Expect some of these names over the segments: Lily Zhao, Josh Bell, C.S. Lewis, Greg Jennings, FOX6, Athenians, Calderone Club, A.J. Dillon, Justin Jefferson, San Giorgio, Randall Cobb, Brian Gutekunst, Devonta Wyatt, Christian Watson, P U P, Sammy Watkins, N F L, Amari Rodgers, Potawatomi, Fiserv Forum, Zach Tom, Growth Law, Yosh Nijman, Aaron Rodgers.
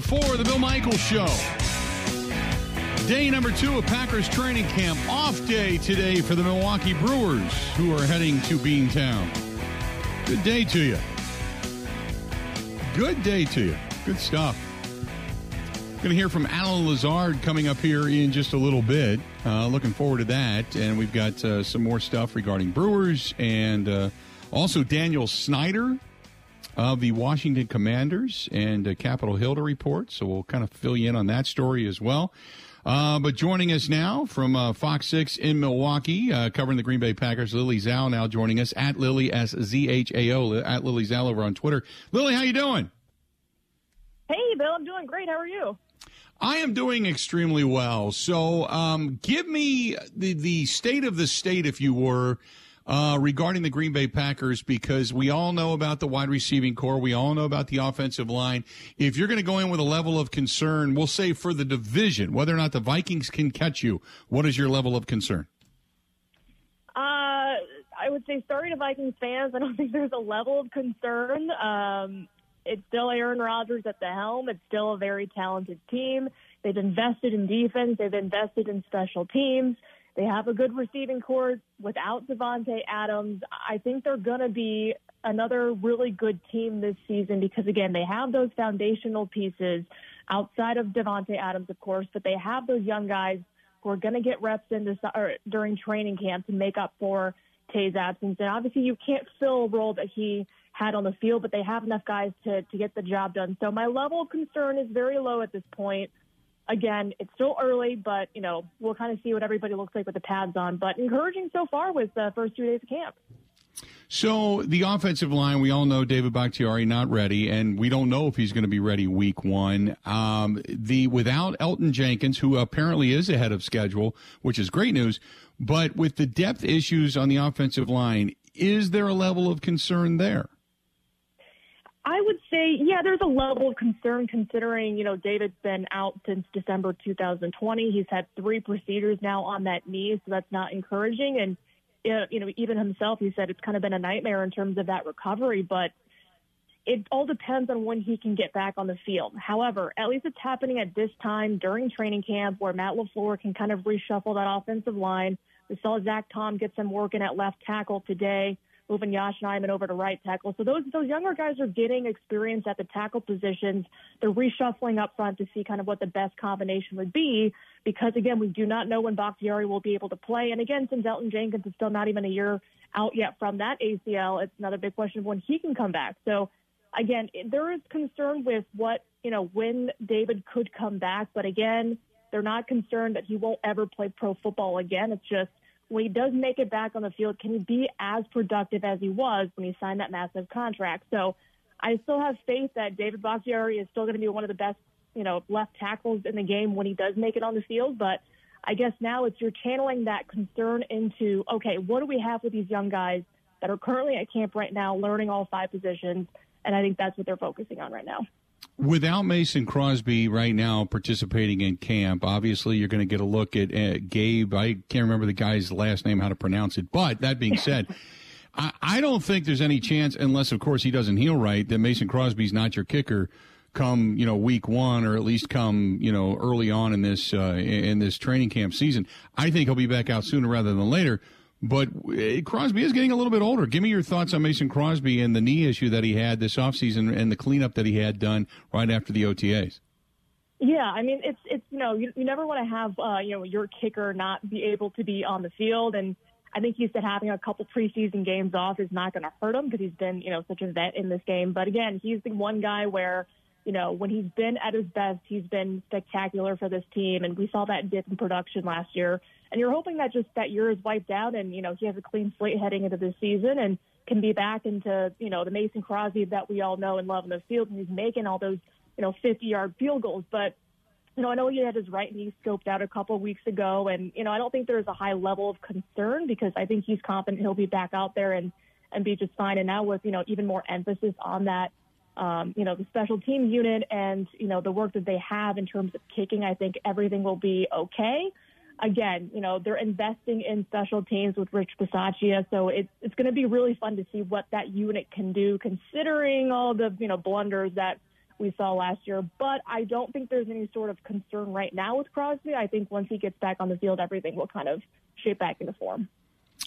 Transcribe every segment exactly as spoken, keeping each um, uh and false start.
number four of the Bill Michaels Show. Day number two of Packers training camp. Off day today for the Milwaukee Brewers, who are heading to Beantown. Good day to you. Good day to you. Good stuff. Going to hear from Allen Lazard coming up here in just a little bit. Uh, looking forward to that. And we've got uh, some more stuff regarding Brewers and uh, also Daniel Snyder of the Washington Commanders and uh, Capitol Hill to report. So we'll kind of fill you in on that story as well. Uh, but joining us now from uh, Fox six in Milwaukee, uh, covering the Green Bay Packers, Lily Zhao now joining us, at Lily, S Z H A O, at Lily Zhao over on Twitter. Lily, how you doing? Hey, Bill, I'm doing great. How are you? I am doing extremely well. So um, give me the, the state of the state, if you were, Uh, regarding the Green Bay Packers, because we all know about the wide receiving core. We all know about the offensive line. If you're going to go in with a level of concern, we'll say for the division, whether or not the Vikings can catch you, what is your level of concern? Uh, I would say, sorry to Vikings fans, I don't think there's a level of concern. Um, it's still Aaron Rodgers at the helm. It's still a very talented team. They've invested in defense. They've invested in special teams. They have a good receiving core without Davante Adams. I think they're going to be another really good team this season because, again, they have those foundational pieces outside of Davante Adams, of course, but they have those young guys who are going to get reps in this, or during training camp to make up for Tay's absence. And obviously you can't fill a role that he had on the field, but they have enough guys to, to get the job done. So my level of concern is very low at this point. Again, it's still early, but, you know, we'll kind of see what everybody looks like with the pads on. But encouraging so far with the first two days of camp. So the offensive line, we all know David Bakhtiari not ready, and we don't know if he's going to be ready week one. Um, the without Elgton Jenkins, who apparently is ahead of schedule, which is great news, but with the depth issues on the offensive line, is there a level of concern there? I would say, yeah, there's a level of concern considering, you know, David's been out since December two thousand twenty. He's had three procedures now on that knee, so that's not encouraging. And, you know, even himself, he said it's kind of been a nightmare in terms of that recovery, but it all depends on when he can get back on the field. However, at least it's happening at this time during training camp where Matt LaFleur can kind of reshuffle that offensive line. We saw Zach Tom get some work in at left tackle today, moving Yosh Nijman over to right tackle. So those those younger guys are getting experience at the tackle positions. They're reshuffling up front to see kind of what the best combination would be because, again, we do not know when Bakhtiari will be able to play. And, again, since Elgton Jenkins is still not even a year out yet from that A C L, it's another big question of when he can come back. So, again, there is concern with what, you know, when David could come back. But, again, they're not concerned that he won't ever play pro football again. It's just, when he does make it back on the field, can he be as productive as he was when he signed that massive contract? So I still have faith that David Bakhtiari is still going to be one of the best, you know, left tackles in the game when he does make it on the field. But I guess now it's you're channeling that concern into, okay, what do we have with these young guys that are currently at camp right now, learning all five positions? And I think that's what they're focusing on right now. Without Mason Crosby right now participating in camp, obviously you're going to get a look at uh, Gabe. I can't remember the guy's last name, how to pronounce it. But that being said, I, I don't think there's any chance, unless, of course, he doesn't heal right, that Mason Crosby's not your kicker come, you know, week one or at least come, you know, early on in this uh, in this training camp season. I think he'll be back out sooner rather than later. But Crosby is getting a little bit older. Give me your thoughts on Mason Crosby and the knee issue that he had this offseason and the cleanup that he had done right after the O T As. Yeah, I mean, it's, it's you know, you, you never want to have, uh, you know, your kicker not be able to be on the field. And I think he said having a couple preseason games off is not going to hurt him because he's been, you know, such a vet in this game. But, again, he's the one guy where, you know, when he's been at his best, he's been spectacular for this team. And we saw that dip in production last year. And you're hoping that just that year is wiped out and, you know, he has a clean slate heading into this season and can be back into, you know, the Mason Crosby that we all know and love in the field. And he's making all those, you know, fifty-yard field goals. But, you know, I know he had his right knee scoped out a couple of weeks ago. And, you know, I don't think there's a high level of concern because I think he's confident he'll be back out there and, and be just fine. And now with, you know, even more emphasis on that, um, you know, the special team unit and, you know, the work that they have in terms of kicking, I think everything will be okay. Again, you know, they're investing in special teams with Rich Bisaccia, so it's it's going to be really fun to see what that unit can do, considering all the, you know, blunders that we saw last year. But I don't think there's any sort of concern right now with Crosby. I think once he gets back on the field, everything will kind of shape back into form.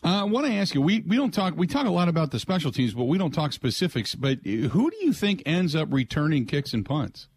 Uh, I want to ask you, we, we don't talk, we talk a lot about the special teams, but we don't talk specifics. But who do you think ends up returning kicks and punts?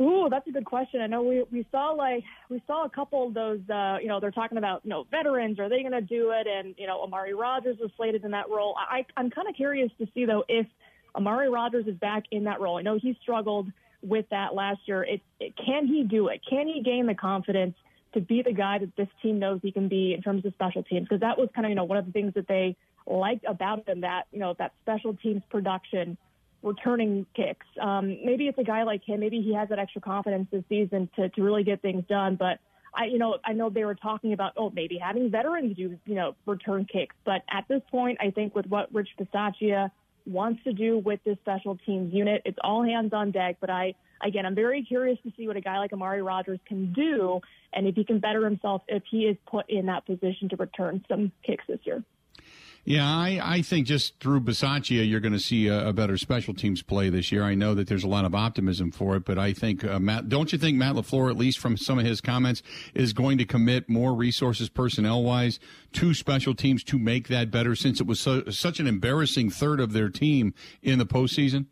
Ooh, that's a good question. I know we, we saw like we saw a couple of those, uh, you know, they're talking about, you know, veterans, are they going to do it? And, you know, Amari Rodgers was slated in that role. I, I'm kind of curious to see, though, if Amari Rodgers is back in that role. I know he struggled with that last year. It, it, can he do it? Can he gain the confidence to be the guy that this team knows he can be in terms of special teams? Because that was kind of, you know, one of the things that they liked about him, that, you know, that special teams production, returning kicks. Um, maybe it's a guy like him. Maybe he has that extra confidence this season to, to really get things done. But I, you know, I know they were talking about, oh, maybe having veterans do, you know, return kicks. But at this point, I think with what Rich Bisaccia wants to do with this special teams unit, it's all hands on deck. But I, again, I'm very curious to see what a guy like Amari Rodgers can do, and if he can better himself, if he is put in that position to return some kicks this year. Yeah, I, I think just through Bisaccia, you're going to see a, a better special teams play this year. I know that there's a lot of optimism for it, but I think, uh, Matt, don't you think Matt LaFleur, at least from some of his comments, is going to commit more resources personnel-wise to special teams to make that better, since it was so, such an embarrassing third of their team in the postseason?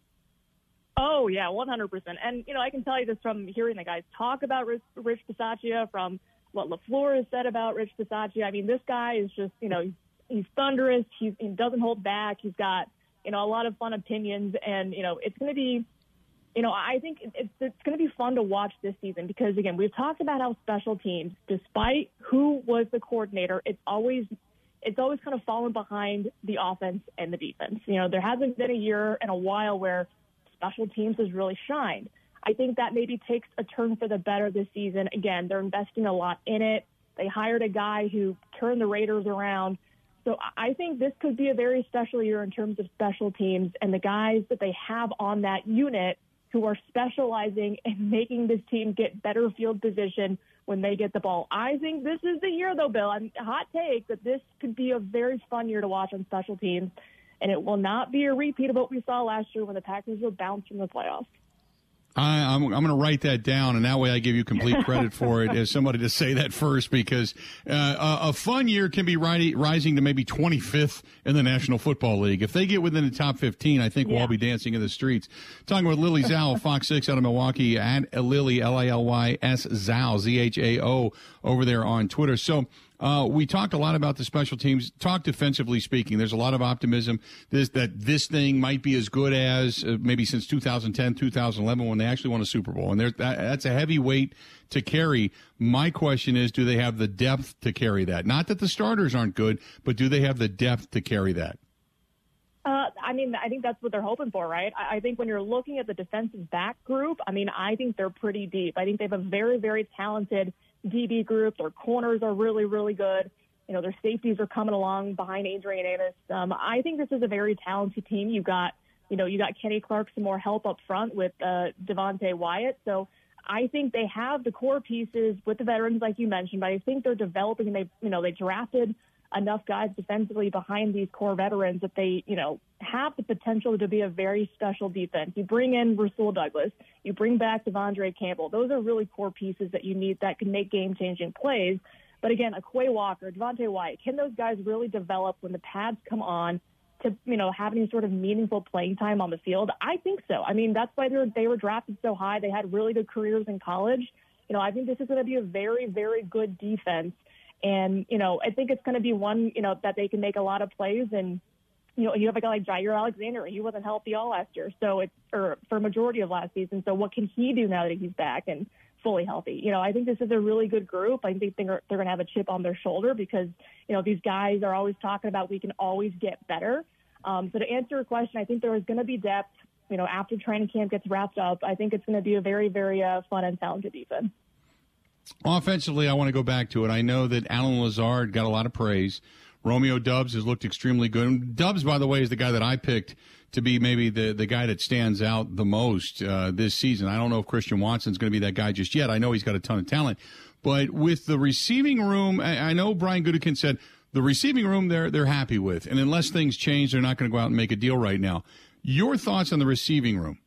Oh, yeah, one hundred percent. And, you know, I can tell you this from hearing the guys talk about Rich, Rich Bisaccia, from what LaFleur has said about Rich Bisaccia. I mean, this guy is just, you know, he's thunderous. He's, he doesn't hold back. He's got, you know, a lot of fun opinions. And, you know, it's going to be, you know, I think it's, it's going to be fun to watch this season because, again, we've talked about how special teams, despite who was the coordinator, it's always it's always kind of fallen behind the offense and the defense. You know, there hasn't been a year in a while where special teams has really shined. I think that maybe takes a turn for the better this season. Again, they're investing a lot in it. They hired a guy who turned the Raiders around. So I think this could be a very special year in terms of special teams and the guys that they have on that unit who are specializing in making this team get better field position when they get the ball. I think this is the year, though, Bill. I'm hot take that this could be a very fun year to watch on special teams, and it will not be a repeat of what we saw last year when the Packers were bounced from the playoffs. I, I'm, I'm going to write that down, and that way I give you complete credit for it as somebody to say that first, because uh, a, a fun year can be ri- rising to maybe twenty-fifth in the National Football League. If they get within the top fifteen, I think yeah. we'll all be dancing in the streets. Talking with Lily Zhao, Fox six out of Milwaukee, at Lily, L I L Y S Zhao, Z H A O, over there on Twitter. So, Uh, we talked a lot about the special teams. Talk defensively speaking. There's a lot of optimism this, that this thing might be as good as uh, maybe since two thousand ten, two thousand eleven, when they actually won a Super Bowl. And that, that's a heavy weight to carry. My question is, do they have the depth to carry that? Not that the starters aren't good, but do they have the depth to carry that? Uh, I mean, I think that's what they're hoping for, right? I, I think when you're looking at the defensive back group, I mean, I think they're pretty deep. I think they have a very, very talented D B group. Their corners are really, really good. You know, their safeties are coming along behind Adrian Amos. Um, I think this is a very talented team. You got, you know, you got Kenny Clark, some more help up front with uh, Devonta Wyatt. So I think they have the core pieces with the veterans, like you mentioned. But I think they're developing. And they, you know, they drafted enough guys defensively behind these core veterans that they, you know, have the potential to be a very special defense. You bring in Rasul Douglas, you bring back Devondre Campbell. Those are really core pieces that you need that can make game-changing plays. But again, Akwai Walker, Devonta Wyatt, can those guys really develop when the pads come on to, you know, have any sort of meaningful playing time on the field? I think so. I mean, that's why they were, they were drafted so high. They had really good careers in college. You know, I think this is going to be a very, very good defense. And, you know, I think it's going to be one, you know, that they can make a lot of plays. And, you know, you have a guy like Jaire Alexander. He wasn't healthy all last year, so it's or for majority of last season. So what can he do now that he's back and fully healthy? You know, I think this is a really good group. I think they're, they're going to have a chip on their shoulder because, you know, these guys are always talking about we can always get better. Um, so to answer your question, I think there is going to be depth, you know, after training camp gets wrapped up. I think it's going to be a very, very uh, fun and talented defense. Offensively, I want to go back to it. I know that Allen Lazard got a lot of praise. Romeo Doubs has looked extremely good. And Doubs, by the way, is the guy that I picked to be maybe the, the guy that stands out the most uh, this season. I don't know if Christian Watson's going to be that guy just yet. I know he's got a ton of talent. But with the receiving room, I, I know Brian Gutekunst said the receiving room they're, they're happy with. And unless things change, they're not going to go out and make a deal right now. Your thoughts on the receiving room?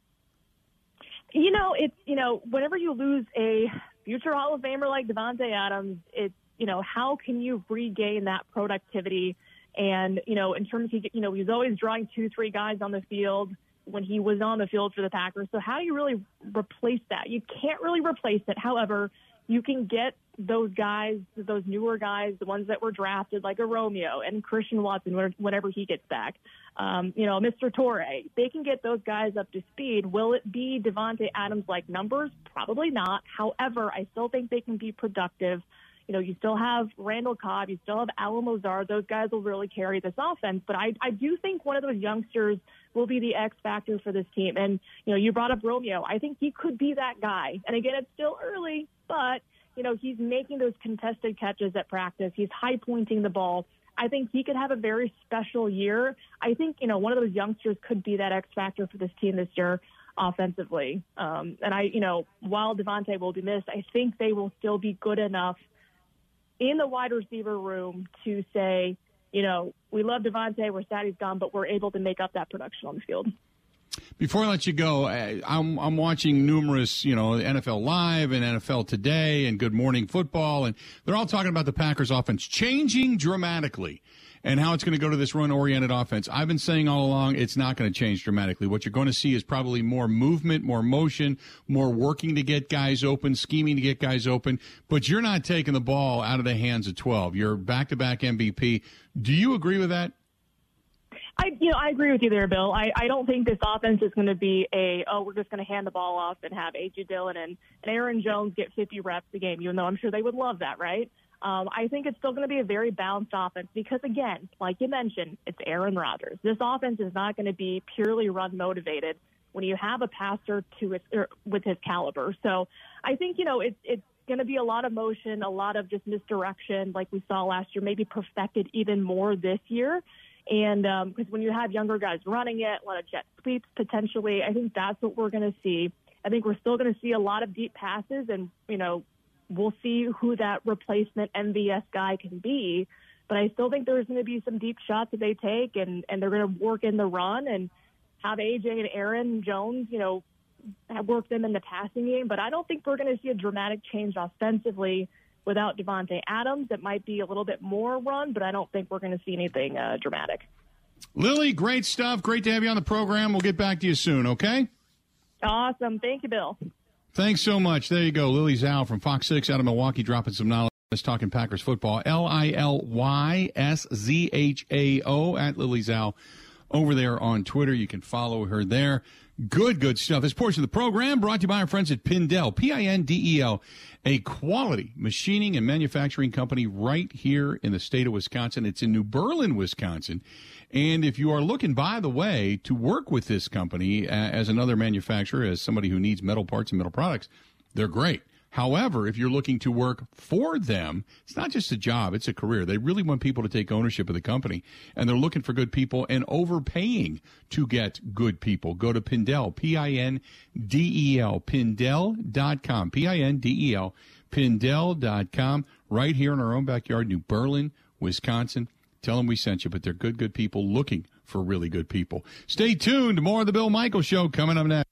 You know, it's, you know, whenever you lose a future Hall of Famer like Davante Adams, it's, you know, how can you regain that productivity? And, you know, in terms of, you know, he's always drawing two, three guys on the field when he was on the field for the Packers. So how do you really replace that? You can't really replace it. However, you can get those guys, those newer guys, the ones that were drafted, like a Romeo and Christian Watson, whenever he gets back, um, you know, Mister Torre, they can get those guys up to speed. Will it be Davante Adams-like numbers? Probably not. However, I still think they can be productive. You know, you still have Randall Cobb, you still have Allen Lazard. Those guys will really carry this offense. But I, I do think one of those youngsters will be the X factor for this team. And, you know, you brought up Romeo. I think he could be that guy. And, again, it's still early, but, you know, he's making those contested catches at practice. He's high-pointing the ball. I think he could have a very special year. I think, you know, one of those youngsters could be that X factor for this team this year offensively. Um, and, I, you know, while Devontae will be missed, I think they will still be good enough in the wide receiver room to say, you know, we love Devontae, we're sad he's gone, but we're able to make up that production on the field. Before I let you go, I'm, I'm watching numerous, you know, N F L Live and N F L Today and Good Morning Football, and they're all talking about the Packers offense changing dramatically and how it's going to go to this run-oriented offense. I've been saying all along it's not going to change dramatically. What you're going to see is probably more movement, more motion, more working to get guys open, scheming to get guys open. But you're not taking the ball out of the hands of twelve. You're back-to-back M V P. Do you agree with that? I, you know, I agree with you there, Bill. I, I don't think this offense is going to be a, oh, we're just going to hand the ball off and have A J. Dillon and, and Aaron Jones get fifty reps a game, even though I'm sure they would love that, right? Um, I think it's still going to be a very balanced offense because, again, like you mentioned, it's Aaron Rodgers. This offense is not going to be purely run-motivated when you have a passer to his, or with his caliber. So I think, you know, it, it's going to be a lot of motion, a lot of just misdirection like we saw last year, maybe perfected even more this year. And because um, when you have younger guys running it, a lot of jet sweeps potentially, I think that's what we're going to see. I think we're still going to see a lot of deep passes and, you know, we'll see who that replacement M V S guy can be. But I still think there's going to be some deep shots that they take, and, and they're going to work in the run and have A J and Aaron Jones, you know, work them in the passing game. But I don't think we're going to see a dramatic change offensively without Davante Adams. It might be a little bit more run, but I don't think we're going to see anything uh, dramatic. Lily, great stuff. Great to have you on the program. We'll get back to you soon, okay? Awesome. Thank you, Bill. Thanks so much. There you go. Lily Zhao from Fox six out of Milwaukee dropping some knowledge. Let's talk in Packers football. L I L Y S Z H A O at Lily Zhao over there on Twitter. You can follow her there. Good, good stuff. This portion of the program brought to you by our friends at Pindel, P I N D E L, a quality machining and manufacturing company right here in the state of Wisconsin. It's in New Berlin, Wisconsin. And if you are looking, by the way, to work with this company as another manufacturer, as somebody who needs metal parts and metal products, they're great. However, if you're looking to work for them, it's not just a job, it's a career. They really want people to take ownership of the company, and they're looking for good people and overpaying to get good people. Go to Pindel, P I N D E L, Pindel dot com, P I N D E L, Pindel dot com, right here in our own backyard, New Berlin, Wisconsin. Tell them we sent you, but they're good, good people looking for really good people. Stay tuned. More of the Bill Michael Show coming up next.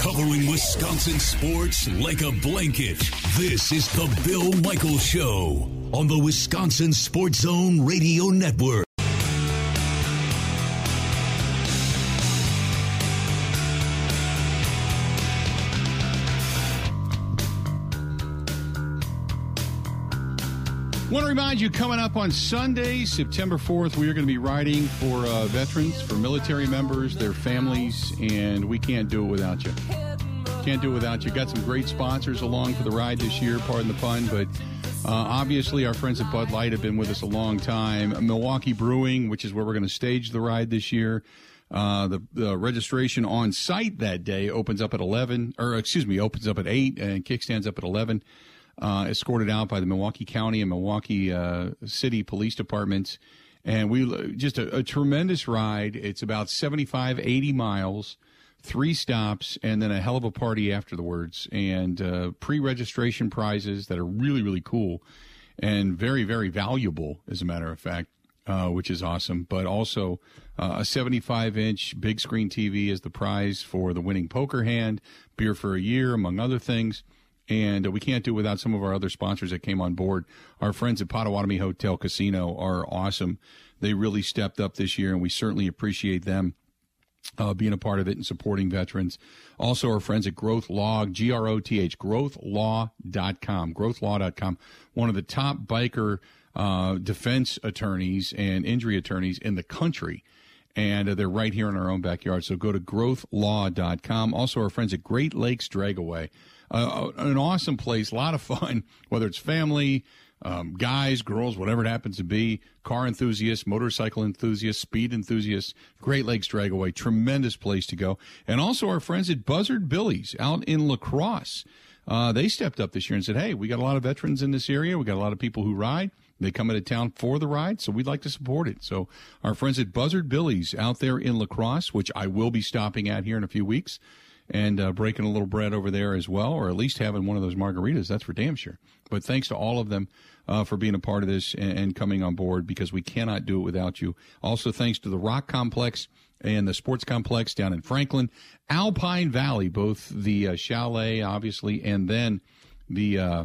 Covering Wisconsin sports like a blanket, this is the Bill Michael Show on the Wisconsin Sports Zone Radio Network. Want to remind you, coming up on Sunday, September fourth, we are going to be riding for uh, veterans, for military members, their families, and we can't do it without you. Can't do it without you. Got some great sponsors along for the ride this year, pardon the pun, but uh, obviously our friends at Bud Light have been with us a long time. Milwaukee Brewing, which is where we're going to stage the ride this year. Uh, the, the registration on site that day opens up at eleven, or excuse me, opens up at eight, and kickstands up at eleven. Uh, escorted out by the Milwaukee County and Milwaukee uh, City Police Departments. And we just a, a tremendous ride. It's about seventy-five, eighty miles, three stops, and then a hell of a party afterwards. And uh, pre-registration prizes that are really, really cool and very, very valuable, as a matter of fact. uh, which is awesome. But also uh, a seventy-five inch big screen T V is the prize for the winning poker hand, beer for a year, among other things. And we can't do it without some of our other sponsors that came on board. Our friends at Potawatomi Hotel Casino are awesome. They really stepped up this year, and we certainly appreciate them uh, being a part of it and supporting veterans. Also, our friends at Growth Law, G R O T H, growth law dot com, growth law dot com, one of the top biker uh, defense attorneys and injury attorneys in the country. And uh, they're right here in our own backyard. So go to growth law dot com. Also, our friends at Great Lakes Dragaway. Uh, an awesome place, a lot of fun, whether it's family, um, guys, girls, whatever it happens to be, car enthusiasts, motorcycle enthusiasts, speed enthusiasts, Great Lakes Dragaway, tremendous place to go. And also our friends at Buzzard Billy's out in La Crosse. Uh, they stepped up this year and said, hey, we got a lot of veterans in this area. We got a lot of people who ride. They come into town for the ride, so we'd like to support it. So our friends at Buzzard Billy's out there in La Crosse, which I will be stopping at here in a few weeks, and uh, breaking a little bread over there as well, or at least having one of those margaritas, that's for damn sure. But thanks to all of them uh, for being a part of this and, and coming on board, because we cannot do it without you. Also, thanks to the Rock Complex and the Sports Complex down in Franklin, Alpine Valley, both the uh, chalet, obviously, and then the uh,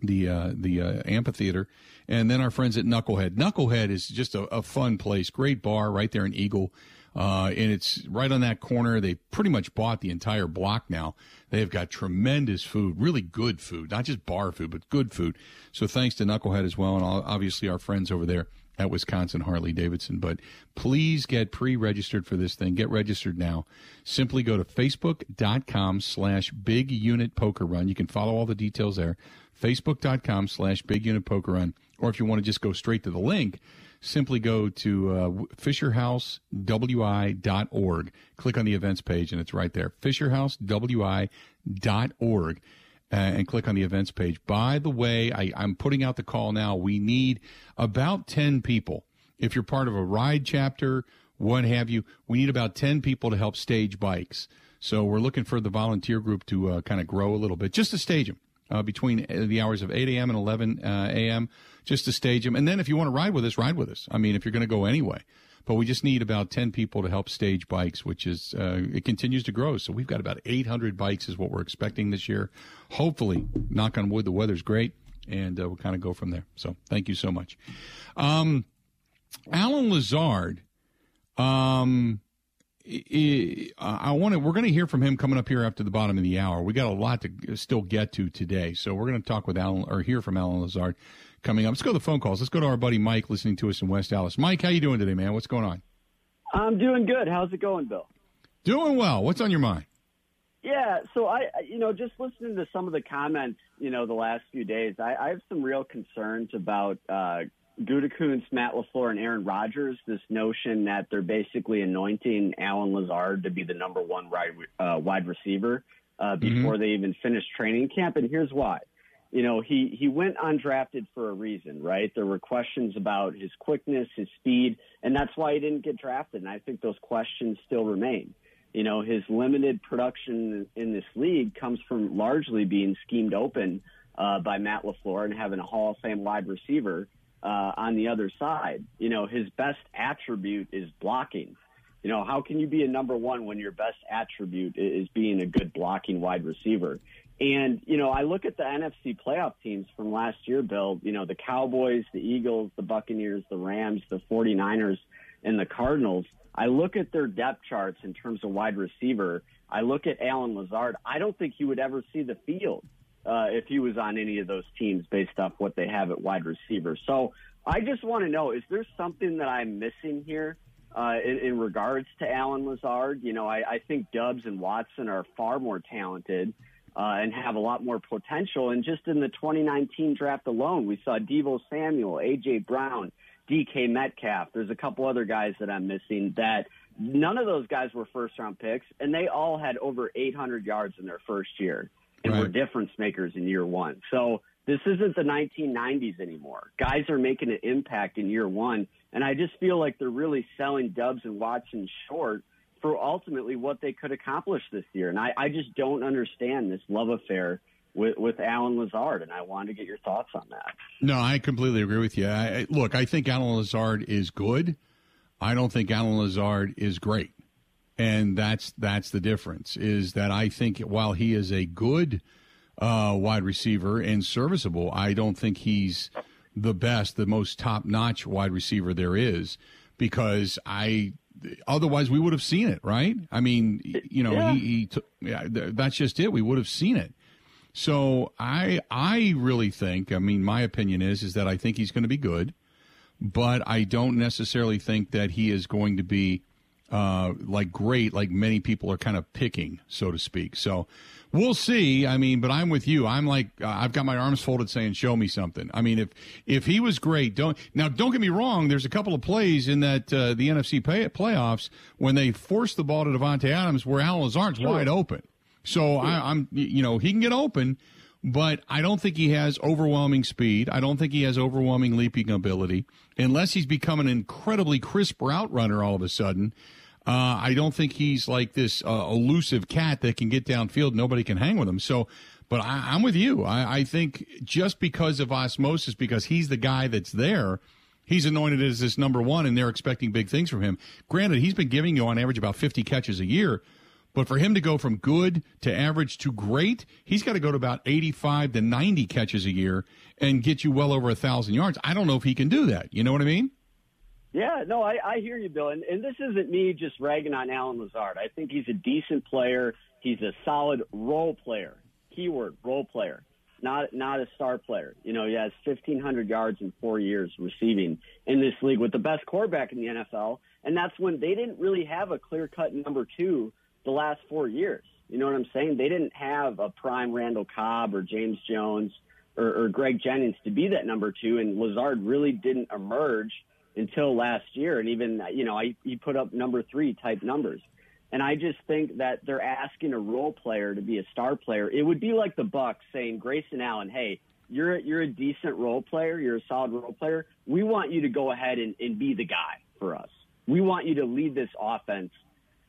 the uh, the uh, amphitheater, and then our friends at Knucklehead. Knucklehead is just a, a fun place, great bar right there in Eagle. Uh, and it's right on that corner. They pretty much bought the entire block now. They've got tremendous food, really good food, not just bar food, but good food. So thanks to Knucklehead as well, and obviously our friends over there at Wisconsin Harley-Davidson. But please get pre-registered for this thing. Get registered now. Simply go to facebook.com slash big unit poker run. You can follow all the details there, facebook.com slash big unit poker run. Or if you want to just go straight to the link, simply go to uh, fisher house w i dot org. Click on the events page, and it's right there. fisher house w i dot org, uh, and click on the events page. By the way, I, I'm putting out the call now. We need about ten people. If you're part of a ride chapter, what have you, we need about ten people to help stage bikes. So we're looking for the volunteer group to uh, kind of grow a little bit, just to stage them. Uh, between the hours of eight a.m. and eleven a.m., just to stage them. And then if you want to ride with us, ride with us. I mean, if you're going to go anyway. But we just need about ten people to help stage bikes, which is, uh, it continues to grow. So we've got about eight hundred bikes is what we're expecting this year. Hopefully, knock on wood, the weather's great, and uh, we'll kind of go from there. So thank you so much. Um, Allen Lazard, um, I want to. We're going to hear from him coming up here after the bottom of the hour. We got a lot to still get to today, so we're going to talk with Allen or hear from Allen Lazard coming up. Let's go to the phone calls. Let's go to our buddy Mike, listening to us in West Allis. Mike, how you doing today, man? What's going on? I'm doing good. How's it going, Bill? Doing well. What's on your mind? Yeah, so I, you know, just listening to some of the comments, you know, the last few days, I, I have some real concerns about uh, Gutekunst, Matt LaFleur, and Aaron Rodgers, this notion that they're basically anointing Allen Lazard to be the number one wide, uh, wide receiver uh, before mm-hmm. they even finish training camp. And here's why. You know, he, he went undrafted for a reason, right? There were questions about his quickness, his speed, and that's why he didn't get drafted. And I think those questions still remain. You know, his limited production in this league comes from largely being schemed open uh, by Matt LaFleur and having a Hall of Fame wide receiver Uh, on the other side. You know, his best attribute is blocking. You know, how can you be a number one when your best attribute is being a good blocking wide receiver? And, you know, I look at the N F C playoff teams from last year, Bill, you know, the Cowboys, the Eagles, the Buccaneers, the Rams, the 49ers, and the Cardinals. I look at their depth charts in terms of wide receiver. I look at Allen Lazard. I don't think he would ever see the field Uh, if he was on any of those teams based off what they have at wide receiver. So I just want to know, is there something that I'm missing here uh, in, in regards to Allen Lazard? You know, I, I think Doubs and Watson are far more talented uh, and have a lot more potential. And just in the twenty nineteen draft alone, we saw Devo Samuel, A J Brown, D K Metcalf. There's a couple other guys that I'm missing that none of those guys were first-round picks, and they all had over eight hundred yards in their first year. And right. We're difference makers in year one. So this isn't the nineteen nineties anymore. Guys are making an impact in year one, and I just feel like they're really selling Doubs and Watson short for ultimately what they could accomplish this year. And I, I just don't understand this love affair with, with Allen Lazard, and I wanted to get your thoughts on that. No, I completely agree with you. I, look, I think Allen Lazard is good. I don't think Allen Lazard is great, and that's that's the difference, is that I think while he is a good uh, wide receiver and serviceable, I don't think he's the best, the most top-notch wide receiver there is, because I otherwise we would have seen it, right? I mean, you know, yeah. he, he t- yeah, th- that's just it. We would have seen it. So I I really think, I mean, my opinion is is that I think he's going to be good, but I don't necessarily think that he is going to be uh, like great, like many people are kind of picking, so to speak. So we'll see. I mean, but I'm with you. I'm like, uh, I've got my arms folded saying, show me something. I mean, if if he was great, don't now, don't get me wrong. There's a couple of plays in that uh, the N F C pay, playoffs when they forced the ball to Davante Adams where Allen Lazard's sure. wide open. So I, I'm, you know, he can get open, but I don't think he has overwhelming speed. I don't think he has overwhelming leaping ability, unless he's become an incredibly crisp route runner all of a sudden. Uh, I don't think he's like this uh, elusive cat that can get downfield. Nobody can hang with him. So, but I, I'm with you. I, I think just because of osmosis, because he's the guy that's there, he's anointed as this number one, and they're expecting big things from him. Granted, he's been giving you on average about fifty catches a year. But for him to go from good to average to great, he's got to go to about eighty-five to ninety catches a year and get you well over one thousand yards. I don't know if he can do that. You know what I mean? Yeah, no, I, I hear you, Bill. And, and this isn't me just ragging on Allen Lazard. I think he's a decent player. He's a solid role player, keyword, role player, not not a star player. You know, he has fifteen hundred yards in four years receiving in this league with the best quarterback in the N F L, and that's when they didn't really have a clear-cut number two the last four years. You know what I'm saying? They didn't have a prime Randall Cobb or James Jones or, or Greg Jennings to be that number two, and Lazard really didn't emerge until last year. And even, you know, I, he put up number three type numbers. And I just think that they're asking a role player to be a star player. It would be like the Bucks saying, Grayson Allen, hey, you're, you're a decent role player. You're a solid role player. We want you to go ahead and, and be the guy for us. We want you to lead this offense,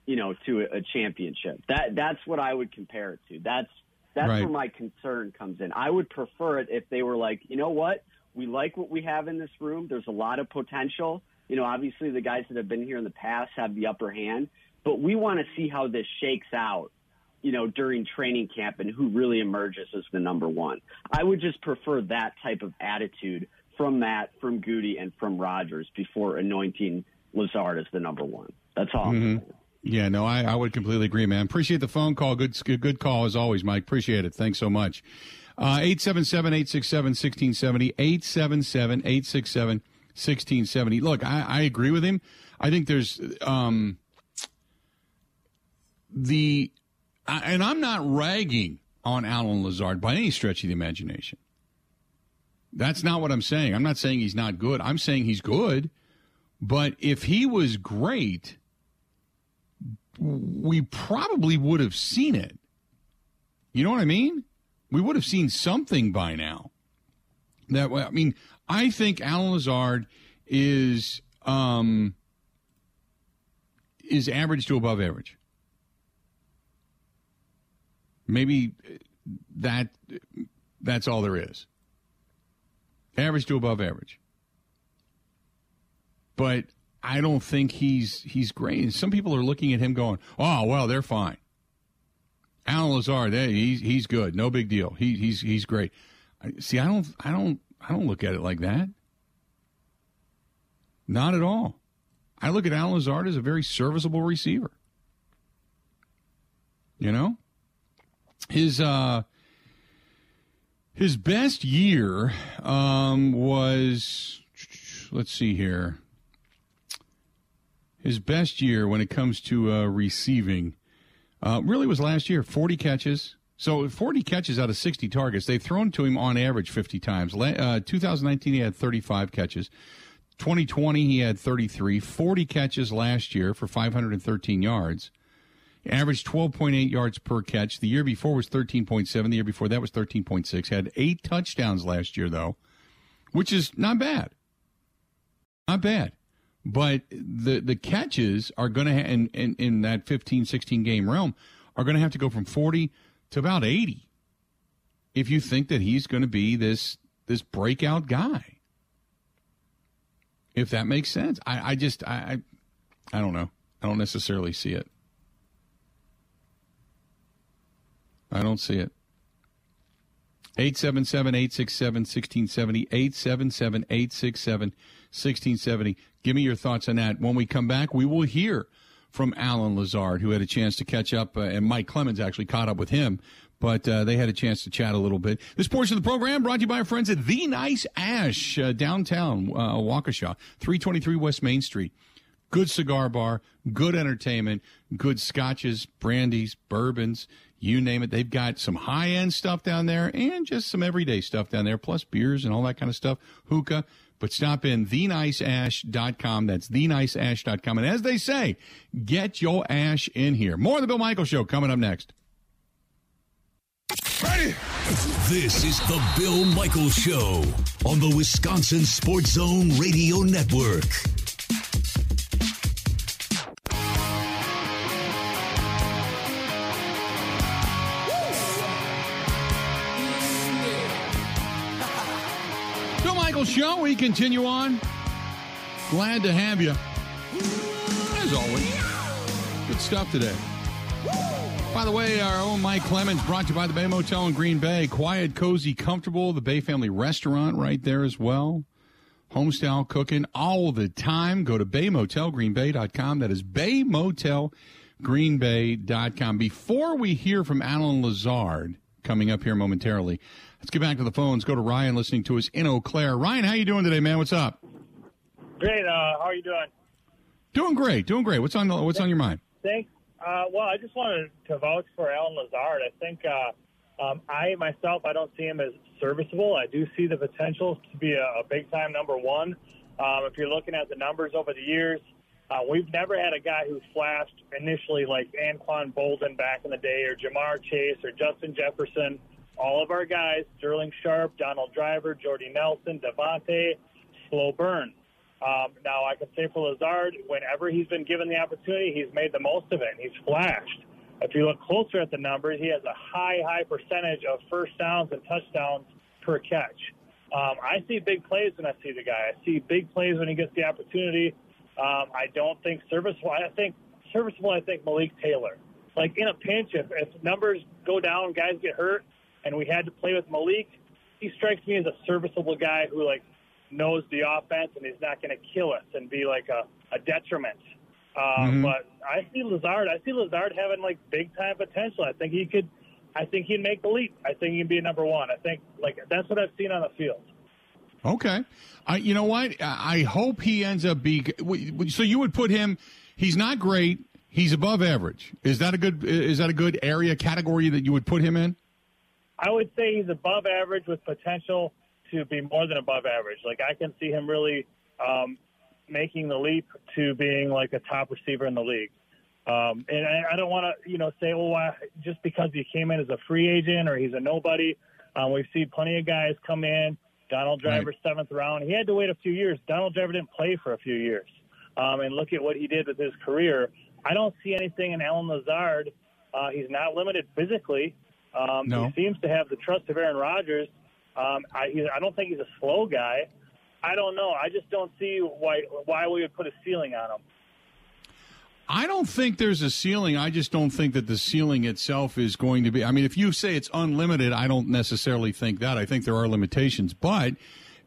you know, to a championship. That that's what I would compare it to. That's that's right. Where my concern comes in. I would prefer it if they were like, you know what, we like what we have in this room. There's a lot of potential. You know, obviously the guys that have been here in the past have the upper hand, but we want to see how this shakes out, you know, during training camp and who really emerges as the number one. I would just prefer that type of attitude from Matt, from Goody, and from Rodgers before anointing Lazard as the number one. That's all. Mm-hmm. Yeah, no, I, I would completely agree, man. Appreciate the phone call. Good good call as always, Mike. Appreciate it. Thanks so much. Uh, eight seven seven, eight six seven, one six seven zero, eight seven seven, eight six seven, one six seven zero. Look, I, I agree with him. I think there's um, the I, – and I'm not ragging on Allen Lazard by any stretch of the imagination. That's not what I'm saying. I'm not saying he's not good. I'm saying he's good. But if he was great – we probably would have seen it. You know what I mean? We would have seen something by now. That I mean, I think Allen Lazard is um, is average to above average. Maybe that that's all there is. Average to above average. But I don't think he's he's great. And some people are looking at him going, oh, well, they're fine. Allen Lazard, hey, he's he's good. No big deal. He he's he's great. See, I don't I don't I don't look at it like that. Not at all. I look at Allen Lazard as a very serviceable receiver. You know? His uh his best year um was let's see here. His best year when it comes to uh, receiving uh, really was last year, forty catches. So forty catches out of sixty targets. They've thrown to him on average fifty times. Uh, two thousand nineteen, he had thirty-five catches. twenty twenty, he had thirty-three. forty catches last year for five hundred thirteen yards. Averaged twelve point eight yards per catch. The year before was thirteen point seven. The year before that was thirteen point six. Had eight touchdowns last year, though, which is not bad. Not bad. But the, the catches are going to, ha- in, in, in that fifteen, sixteen game realm, are going to have to go from forty to about eighty. if you think that he's going to be this this breakout guy. If that makes sense. I, I just, I, I I don't know. I don't necessarily see it. I don't see it. eight seven seven, eight six seven, one six seven zero, eight seven seven, eight six seven, one six seven zero. Give me your thoughts on that. When we come back, we will hear from Allen Lazard, who had a chance to catch up, uh, and Mike Clemens actually caught up with him, but uh, they had a chance to chat a little bit. This portion of the program brought to you by our friends at The Nice Ash, uh, downtown uh, Waukesha, three twenty-three West Main Street. Good cigar bar, good entertainment, good scotches, brandies, bourbons, you name it. They've got some high-end stuff down there and just some everyday stuff down there, plus beers and all that kind of stuff, hookah. But stop in, the nice ash dot com. That's the nice ash dot com. And as they say, get your ash in here. More of the Bill Michael Show coming up next. Ready? This is the Bill Michael Show on the Wisconsin Sports Zone Radio Network. Show we continue on. Glad to have you as always. Good stuff today. By the way, our own Mike Clemens, brought to you by the Bay Motel in Green Bay. Quiet, cozy, comfortable. The Bay Family Restaurant right there as well. Homestyle cooking all the time. Go to bay motel green bay dot com. That is bay motel green bay dot com. Before we hear from Allen Lazard coming up here momentarily, let's get back to the phones. Go to Ryan, listening to us in Eau Claire. Ryan, how you doing today, man? What's up? Great. Uh, how are you doing? Doing great. Doing great. What's on the, What's thanks, on your mind? Thanks. Uh, well, I just wanted to vouch for Allen Lazard. I think uh, um, I myself, I don't see him as serviceable. I do see the potential to be a, a big-time number one. Um, if you're looking at the numbers over the years, uh, we've never had a guy who flashed initially like Anquan Bolden back in the day, or Jamar Chase, or Justin Jefferson. All of our guys, Sterling Sharp, Donald Driver, Jordy Nelson, Davante, slow burn. Um, now, I can say for Lazard, whenever he's been given the opportunity, he's made the most of it, and he's flashed. If you look closer at the numbers, he has a high, high percentage of first downs and touchdowns per catch. Um, I see big plays when I see the guy. I see big plays when he gets the opportunity. Um, I don't think serviceable. I think serviceable, I think Malik Taylor. Like, in a pinch, if, if numbers go down, guys get hurt, and we had to play with Malik, he strikes me as a serviceable guy who, like, knows the offense and he's not going to kill us and be, like, a, a detriment. Um, mm-hmm. But I see Lazard. I see Lazard having, like, big-time potential. I think he could – I think he'd make the leap. I think he'd be a number one. I think, like, that's what I've seen on the field. Okay. I, you know what? I hope he ends up being – so you would put him – he's not great. He's above average. Is that a good – is that a good area category that you would put him in? I would say he's above average with potential to be more than above average. Like, I can see him really um, making the leap to being, like, a top receiver in the league. Um, and I, I don't want to, you know, say, well, why, just because he came in as a free agent or he's a nobody. Um, we've seen plenty of guys come in. Donald Driver, right. seventh round. He had to wait a few years. Donald Driver didn't play for a few years. Um, and look at what he did with his career. I don't see anything in Allen Lazard. Uh, he's not limited physically. Um, no. He seems to have the trust of Aaron Rodgers. Um, I, he, I don't think he's a slow guy. I don't know. I just don't see why why we would put a ceiling on him. I don't think there's a ceiling. I just don't think that the ceiling itself is going to be. I mean, if you say it's unlimited, I don't necessarily think that. I think there are limitations. But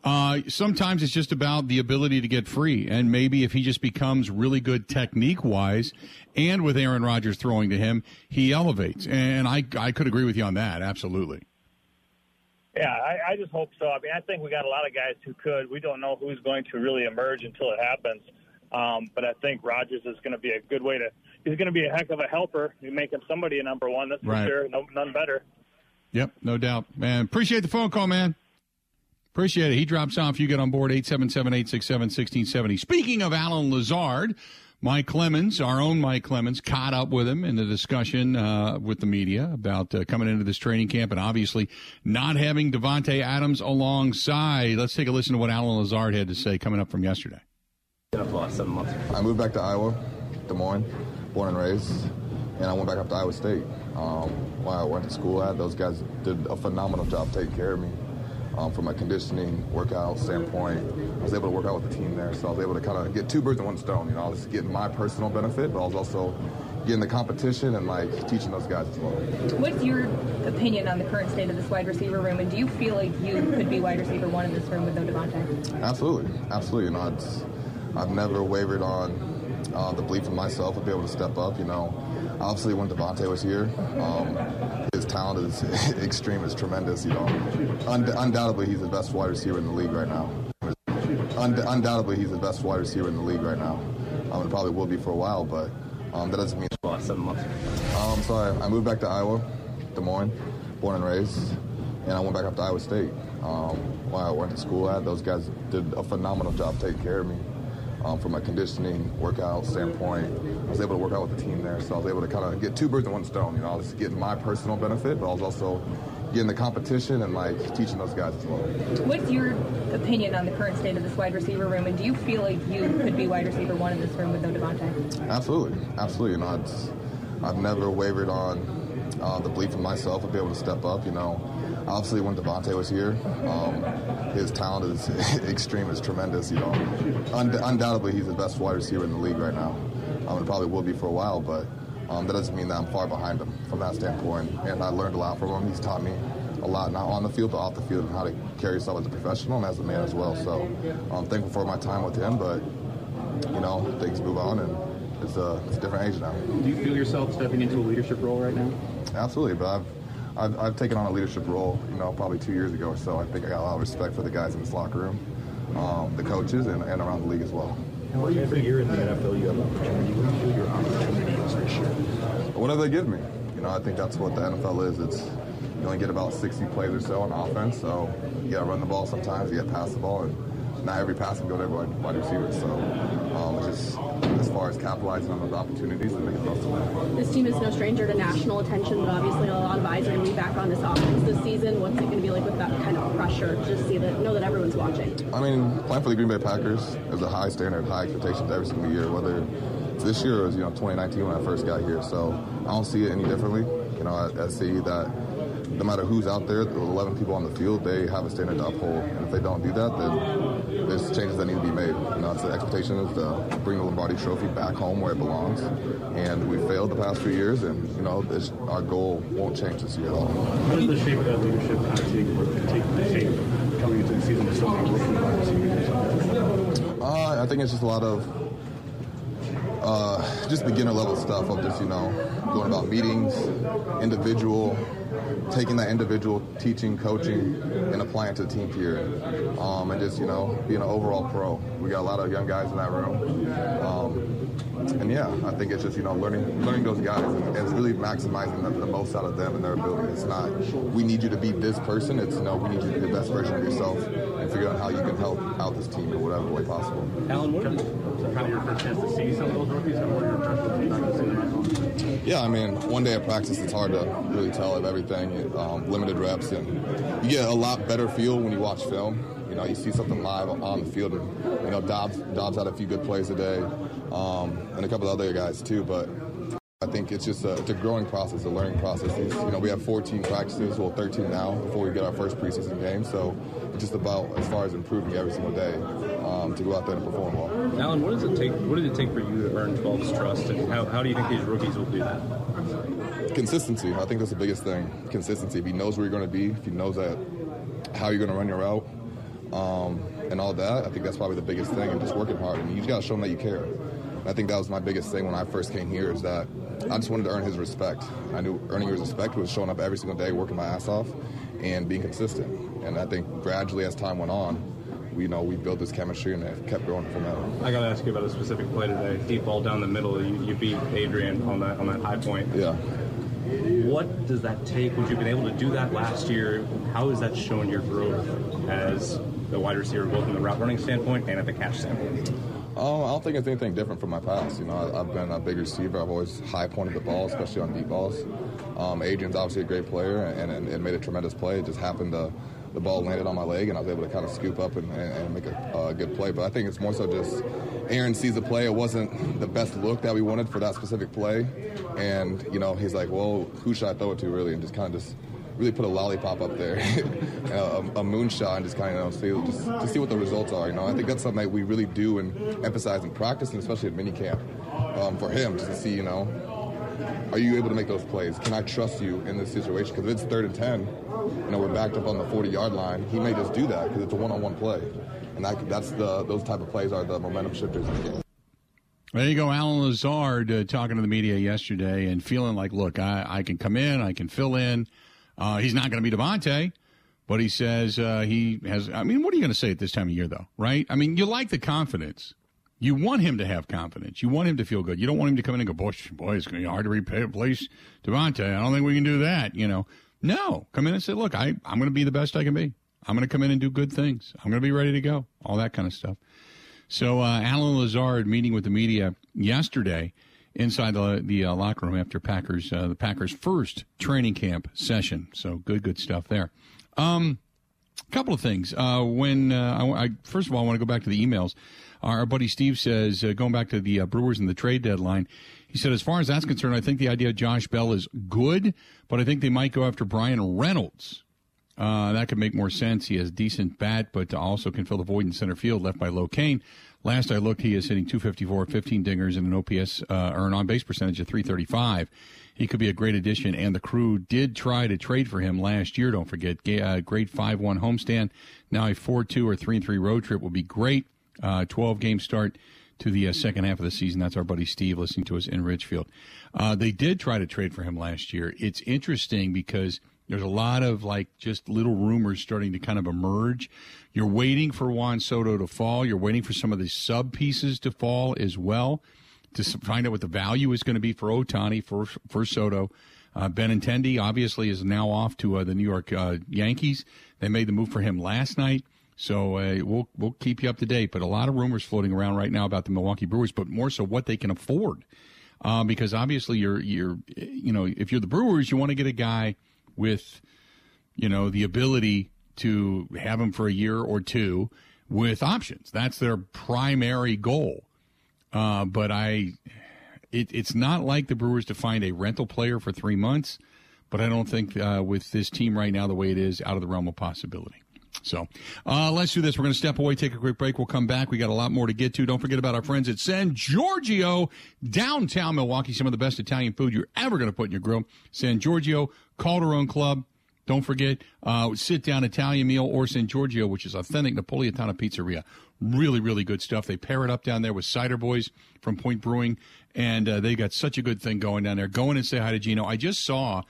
uh, sometimes it's just about the ability to get free. And maybe if he just becomes really good technique-wise, and with Aaron Rodgers throwing to him, he elevates. And I, I could agree with you on that, absolutely. Yeah, I, I just hope so. I mean, I think we got a lot of guys who could. We don't know who's going to really emerge until it happens. Um, but I think Rodgers is going to be a good way to – he's going to be a heck of a helper. You make him somebody a number one, that's right. For sure. No, none better. Yep, no doubt. Man, appreciate the phone call, man. Appreciate it. He drops off. You get on board, eight seven seven, eight six seven, one six seven zero. Speaking of Allen Lazard, Mike Clemens, our own Mike Clemens, caught up with him in the discussion uh, with the media about uh, coming into this training camp and obviously not having Davante Adams alongside. Let's take a listen to what Allen Lazard had to say coming up from yesterday. I moved back to Iowa, Des Moines, born and raised, and I went back up to Iowa State. Um, while I went to school at, those guys did a phenomenal job taking care of me. Um, from a conditioning workout standpoint, I was able to work out with the team there, so I was able to kind of get two birds in one stone. You know, I was getting my personal benefit, but I was also getting the competition and, like, teaching those guys as well. What's your opinion on the current state of this wide receiver room, and do you feel like you could be wide receiver one in this room with no Devonta? Absolutely. Absolutely. You know, I'd, I've never wavered on uh, the belief in myself to be able to step up, you know. Obviously, when Devonta was here, um, his talent is extreme, is tremendous, you know. Und- undoubtedly, he's the best wide receiver in the league right now. Und- undoubtedly, he's the best wide receiver in the league right now. Um, and probably will be for a while, but um, that doesn't mean... Last seven months. Um, so I, I moved back to Iowa, Des Moines, born and raised, and I went back up to Iowa State. Um, while I went to school at, those guys did a phenomenal job taking care of me. Um, from a conditioning workout standpoint, I was able to work out with the team there, so I was able to kind of get two birds in one stone. You know, I was getting my personal benefit, but I was also getting the competition and, like, teaching those guys as well. What's your opinion on the current state of this wide receiver room, and do you feel like you could be wide receiver one in this room with no Devonta? Absolutely. Absolutely. You know, I've never wavered on uh, the belief in myself to be able to step up, you know. Obviously, when Devonta was here, um, his talent is extreme, is tremendous, you know. Und- undoubtedly, he's the best wide receiver in the league right now. Um, and probably will be for a while, but um, that doesn't mean that I'm far behind him from that standpoint. And I learned a lot from him. He's taught me a lot, not on the field, but off the field, and how to carry yourself as a professional and as a man as well. So I'm thankful for my time with him, but, you know, things move on, and it's a, it's a different age now. Do you feel yourself stepping into a leadership role right now? Absolutely, but I've... I've, I've taken on a leadership role, you know, probably two years ago or so. I think I got a lot of respect for the guys in this locker room, um, the coaches, and, and around the league as well. And every year in the N F L you have opportunity. What do you feel your opportunity is this year? Whatever they give me. You know, I think that's what the N F L is. It's you only get about sixty plays or so on offense, so you got to run the ball sometimes, you got to pass the ball, and not every pass can go to every wide receiver. So um, it's just... as far as capitalizing on those opportunities and making the most of it. This team is no stranger to national attention, but obviously a lot of eyes are going to be back on this offense this season. What's it going to be like with that kind of pressure? Just see that, know that everyone's watching. I mean, playing for the Green Bay Packers is a high standard, high expectations every single year, whether it's this year or you know twenty nineteen when I first got here. So I don't see it any differently. You know, I, I see that no matter who's out there, the eleven people on the field, they have a standard to uphold. And if they don't do that, then there's changes that need to be made. You know, it's the expectation is to bring the Lombardi Trophy back home where it belongs. And we failed the past few years, and, you know, this, our goal won't change this year at all. How does the shape of that leadership kind of take, or take the shape coming into the season with so many rookie wide receivers? Uh, I think it's just a lot of uh, just beginner-level stuff of just, you know, going about meetings, individual, taking that individual teaching, coaching, and applying it to the team here. Um, and just, you know, being an overall pro. We got a lot of young guys in that room. Um, and, yeah, I think it's just, you know, learning learning those guys and, and really maximizing the, the most out of them and their ability. It's not, we need you to be this person. It's, no, we need you to be the best version of yourself and figure out how you can help out this team in whatever way possible. Allen, what is kind of your first chance to see some of those rookies and what are your impressions of the team? Yeah, I mean, one day of practice, it's hard to really tell if everything. Um, limited reps, and you get a lot better feel when you watch film. You know, you see something live on the field. And, you know, Doubs, Doubs had a few good plays today, um, and a couple of other guys too. But I think it's just a, it's a growing process, a learning process. It's, you know, we have fourteen practices, well, thirteen now, before we get our first preseason game. So it's just about as far as improving every single day um, to go out there and perform well. Allen, what does it take? What did it take for you to earn Doubs' trust, and how, how do you think these rookies will do that? Consistency. I think that's the biggest thing. Consistency. If he knows where you're going to be, if he knows that how you're going to run your route, um, and all that, I think that's probably the biggest thing. And just working hard. And you just got to show him that you care. And I think that was my biggest thing when I first came here is that I just wanted to earn his respect. I knew earning his respect was showing up every single day, working my ass off, and being consistent. And I think gradually as time went on, we know we built this chemistry and it kept growing from there. I got to ask you about a specific play today. Deep ball down the middle. You, you beat Adrian on that on that high point. Yeah. What does that take? Would you have been able to do that last year? How has that shown your growth as the wide receiver, both from the route running standpoint and at the catch standpoint? Oh, I don't think it's anything different from my past. You know, I, I've been a big receiver. I've always high-pointed the ball, especially on deep balls. Um, Adrian's obviously a great player and, and, and made a tremendous play. It just happened to the ball landed on my leg, and I was able to kind of scoop up and, and, and make a uh, good play. But I think it's more so just Aaron sees the play. It wasn't the best look that we wanted for that specific play. And, you know, he's like, well, who should I throw it to, really? And just kind of just really put a lollipop up there, a, a moonshot, and just kind of, you know, see, just to see what the results are. You know, I think that's something that we really do and emphasize in practice, and especially at minicamp, um, for him, just to see, you know, are you able to make those plays? Can I trust you in this situation? Because if it's third and ten, you know, we're backed up on the forty-yard line, he may just do that because it's a one-on-one play. And that, that's the those type of plays are the momentum shifters in the game. There you go, Allen Lazard uh, talking to the media yesterday and feeling like, look, I, I can come in, I can fill in. Uh, he's not going to be Devontae, but he says uh, he has – I mean, what are you going to say at this time of year, though, right? I mean, you like the confidence. You want him to have confidence. You want him to feel good. You don't want him to come in and go, boy, boy it's going to be hard to replace Devontae. I don't think we can do that, you know. No. Come in and say, look, I, I'm going to be the best I can be. I'm going to come in and do good things. I'm going to be ready to go, all that kind of stuff. So uh, Allen Lazard meeting with the media yesterday inside the, the uh, locker room after Packers uh, the Packers' first training camp session. So good, good stuff there. A um, couple of things. Uh, when uh, I, I first of all, I want to go back to the emails. Our buddy Steve says, uh, going back to the uh, Brewers and the trade deadline, he said, as far as that's concerned, I think the idea of Josh Bell is good, but I think they might go after Brian Reynolds. Uh, that could make more sense. He has decent bat, but also can fill the void in center field left by Locaine. Last I looked, he is hitting two fifty-four, fifteen dingers, and an O P S uh, or an on-base percentage of three thirty-five. He could be a great addition, and the crew did try to trade for him last year, don't forget. Uh, great five one homestand. Now a four two or three three road trip would be great. Uh, twelve-game start to the uh, second half of the season. That's our buddy Steve listening to us in Richfield. Uh, they did try to trade for him last year. It's interesting because there's a lot of, like, just little rumors starting to kind of emerge. You're waiting for Juan Soto to fall. You're waiting for some of the sub-pieces to fall as well to find out what the value is going to be for Ohtani, for, for Soto. Uh, Benintendi, obviously, is now off to uh, the New York uh, Yankees. They made the move for him last night. So uh, we'll we'll keep you up to date. But a lot of rumors floating around right now about the Milwaukee Brewers, but more so what they can afford. Uh, because obviously you're you're you know, if you're the Brewers, you want to get a guy with, you know, the ability to have him for a year or two with options. That's their primary goal. Uh, but I it, it's not like the Brewers to find a rental player for three months. But I don't think uh, with this team right now the way it is, out of the realm of possibility. So uh, let's do this. We're going to step away, take a quick break. We'll come back. We got a lot more to get to. Don't forget about our friends at San Giorgio, downtown Milwaukee. Some of the best Italian food you're ever going to put in your grill. San Giorgio, Calderone Club. Don't forget, uh, sit-down Italian meal or San Giorgio, which is authentic Napoletana pizzeria. Really, really good stuff. They pair it up down there with Cider Boys from Point Brewing, and uh, they got such a good thing going down there. Go in and say hi to Gino. I just saw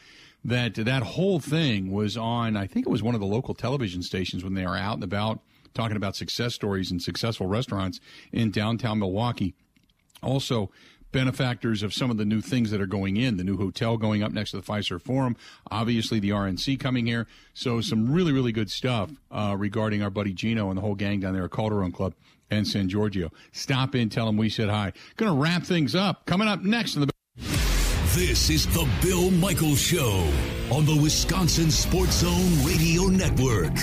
that that whole thing was on, I think it was one of the local television stations when they are out and about talking about success stories and successful restaurants in downtown Milwaukee. Also, benefactors of some of the new things that are going in, the new hotel going up next to the Fiserv Forum, obviously the R N C coming here. So some really, really good stuff uh, regarding our buddy Gino and the whole gang down there at Calderone Club and San Giorgio. Stop in, tell them we said hi. Going to wrap things up. Coming up next in the... This is The Bill Michaels Show on the Wisconsin Sports Zone Radio Network.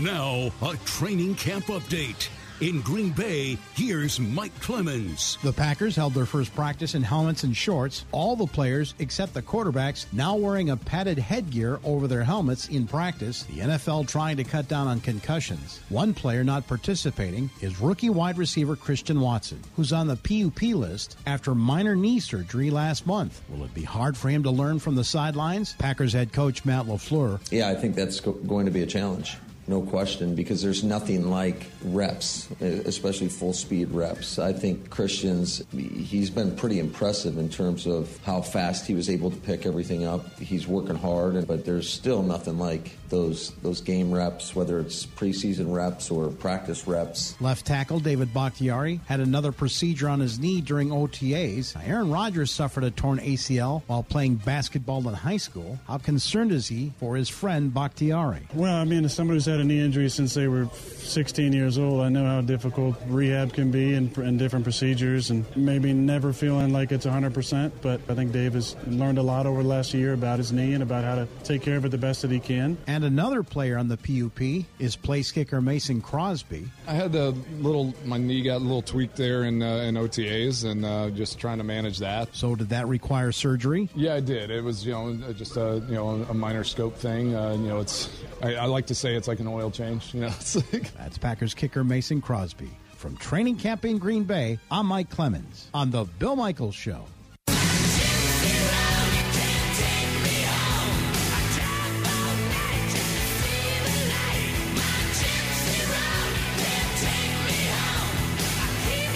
Now, a training camp update. In Green Bay, here's Mike Clemens. The Packers held their first practice in helmets and shorts. All the players, except the quarterbacks, now wearing a padded headgear over their helmets in practice. The N F L trying to cut down on concussions. One player not participating is rookie wide receiver Christian Watson, who's on the P U P list after minor knee surgery last month. Will it be hard for him to learn from the sidelines? Packers head coach Matt LaFleur. Yeah, I think that's go- going to be a challenge. No question, because there's nothing like reps, especially full-speed reps. I think Christian's, he's been pretty impressive in terms of how fast he was able to pick everything up. He's working hard, but there's still nothing like those those game reps, whether it's preseason reps or practice reps. Left tackle David Bakhtiari had another procedure on his knee during O T As. Now, Aaron Rodgers suffered a torn A C L while playing basketball in high school. How concerned is he for his friend Bakhtiari? Well, I mean, if somebody's had a knee injury since they were sixteen years old. I know how difficult rehab can be and, and different procedures, and maybe never feeling like it's one hundred percent. But I think Dave has learned a lot over the last year about his knee and about how to take care of it the best that he can. And another player on the P U P is place kicker Mason Crosby. I had a little, my knee got a little tweaked there in, uh, in O T As, and uh, just trying to manage that. So did that require surgery? Yeah, I did. It was, you know, just a, you know, a minor scope thing. Uh, you know, it's, I, I like to say it's like an oil change. You know, it's like, that's Packers kicker Mason Crosby. From training camp in Green Bay, I'm Mike Clemens on The Bill Michaels Show.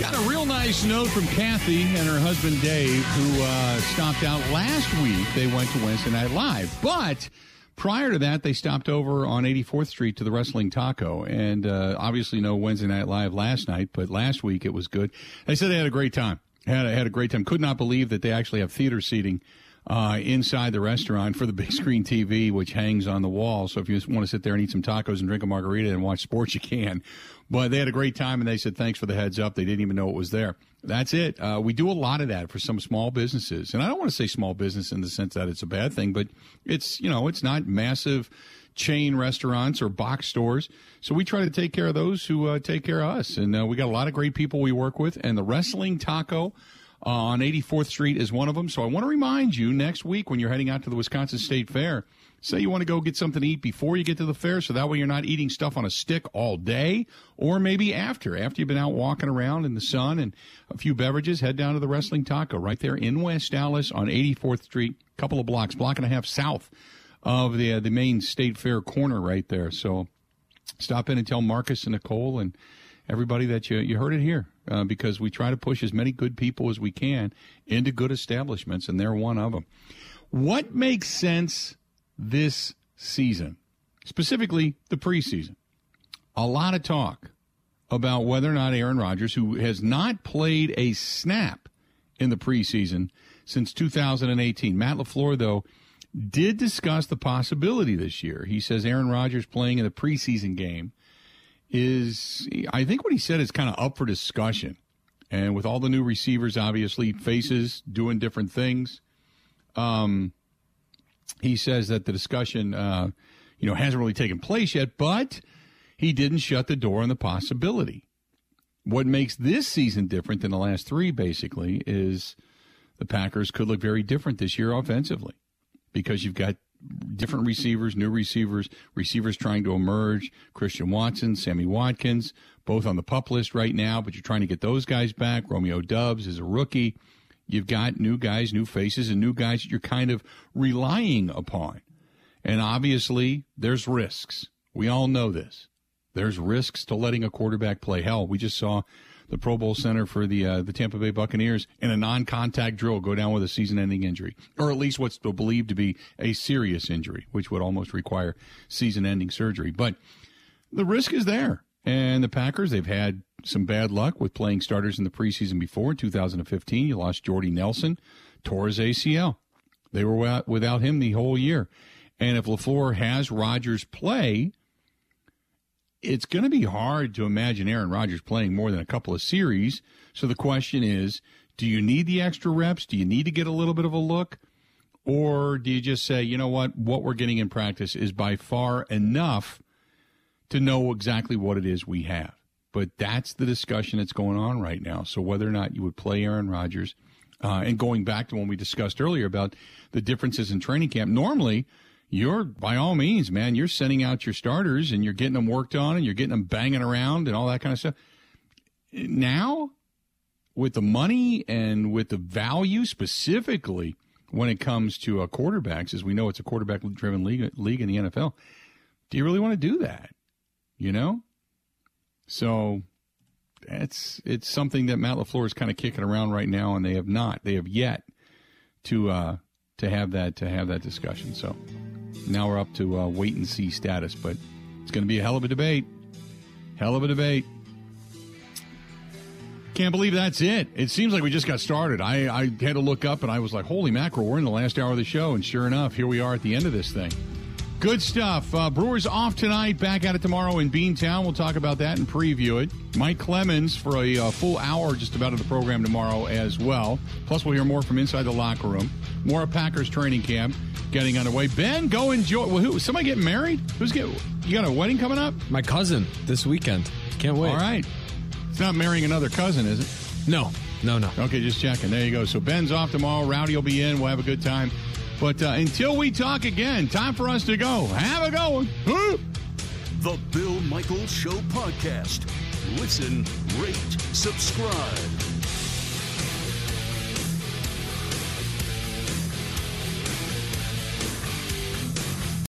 Got a real nice note from Kathy and her husband Dave, who uh, stopped out last week. They went to Wednesday Night Live, but prior to that, they stopped over on eighty-fourth street to the Wrestling Taco, and uh, obviously no Wednesday Night Live last night, but last week it was good. They said they had a great time. Had a, had a great time. Could not believe that they actually have theater seating uh, inside the restaurant for the big screen T V, which hangs on the wall. So if you just want to sit there and eat some tacos and drink a margarita and watch sports, you can. But they had a great time, and they said thanks for the heads up. They didn't even know it was there. That's it. Uh, we do a lot of that for some small businesses. And I don't want to say small business in the sense that it's a bad thing, but it's, you know, it's not massive chain restaurants or box stores. So we try to take care of those who uh, take care of us. And uh, we got a lot of great people we work with. And the Wrestling Taco uh, on eighty-fourth street is one of them. So I want to remind you, next week when you're heading out to the Wisconsin State Fair, say you want to go get something to eat before you get to the fair, so that way you're not eating stuff on a stick all day, or maybe after. After you've been out walking around in the sun and a few beverages, head down to the Wrestling Taco right there in West Allis on eighty-fourth street, a couple of blocks, block and a half south of the, uh, the main State Fair corner right there. So stop in and tell Marcus and Nicole and everybody that you, you heard it here, uh, because we try to push as many good people as we can into good establishments, and they're one of them. What makes sense this season, specifically the preseason? A lot of talk about whether or not Aaron Rodgers, who has not played a snap in the preseason since two thousand eighteen. Matt LaFleur, though, did discuss the possibility this year. He says Aaron Rodgers playing in the preseason game is, I think what he said is kind of up for discussion. And with all the new receivers, obviously, faces doing different things, um, he says that the discussion, uh, you know, hasn't really taken place yet, but he didn't shut the door on the possibility. What makes this season different than the last three, basically, is the Packers could look very different this year offensively, because you've got different receivers, new receivers, receivers trying to emerge, Christian Watson, Sammy Watkins, both on the PUP list right now, but you're trying to get those guys back. Romeo Doubs is a rookie. You've got new guys, new faces, and new guys that you're kind of relying upon. And obviously, there's risks. We all know this. There's risks to letting a quarterback play. Hell, we just saw the Pro Bowl center for the uh, the Tampa Bay Buccaneers in a non-contact drill go down with a season-ending injury, or at least what's believed to be a serious injury, which would almost require season-ending surgery. But the risk is there. And the Packers, they've had some bad luck with playing starters in the preseason before. In two thousand fifteen, you lost Jordy Nelson, tore his A C L. They were without him the whole year. And if LaFleur has Rodgers play, it's going to be hard to imagine Aaron Rodgers playing more than a couple of series. So the question is, do you need the extra reps? Do you need to get a little bit of a look? Or do you just say, you know what, what we're getting in practice is by far enough to know exactly what it is we have? But that's the discussion that's going on right now. So whether or not you would play Aaron Rodgers, uh, and going back to when we discussed earlier about the differences in training camp, normally you're, by all means, man, you're sending out your starters and you're getting them worked on and you're getting them banging around and all that kind of stuff. Now, with the money and with the value specifically when it comes to uh, quarterbacks, as we know it's a quarterback-driven league, league in the N F L, do you really want to do that? You know? So that's, it's something that Matt LaFleur is kind of kicking around right now, and they have not. They have yet to uh, to have that to have that discussion. So now we're up to uh, wait and see status, but it's going to be a hell of a debate. Hell of a debate. Can't believe that's it. It seems like we just got started. I, I had to look up, and I was like, holy mackerel, we're in the last hour of the show, and sure enough, here we are at the end of this thing. Good stuff. Uh, Brewers off tonight. Back at it tomorrow in Beantown. We'll talk about that and preview it. Mike Clemens for a uh, full hour just about of the program tomorrow as well. Plus, we'll hear more from inside the locker room. More of Packers training camp getting underway. Ben, go enjoy. Well, who? Somebody getting married? Who's getting? You got a wedding coming up? My cousin this weekend. Can't wait. All right. It's not marrying another cousin, is it? No. No, no. Okay, just checking. There you go. So Ben's off tomorrow. Rowdy will be in. We'll have a good time. But uh, until we talk again, time for us to go. Have a go one. The Bill Michaels Show Podcast. Listen, rate, subscribe.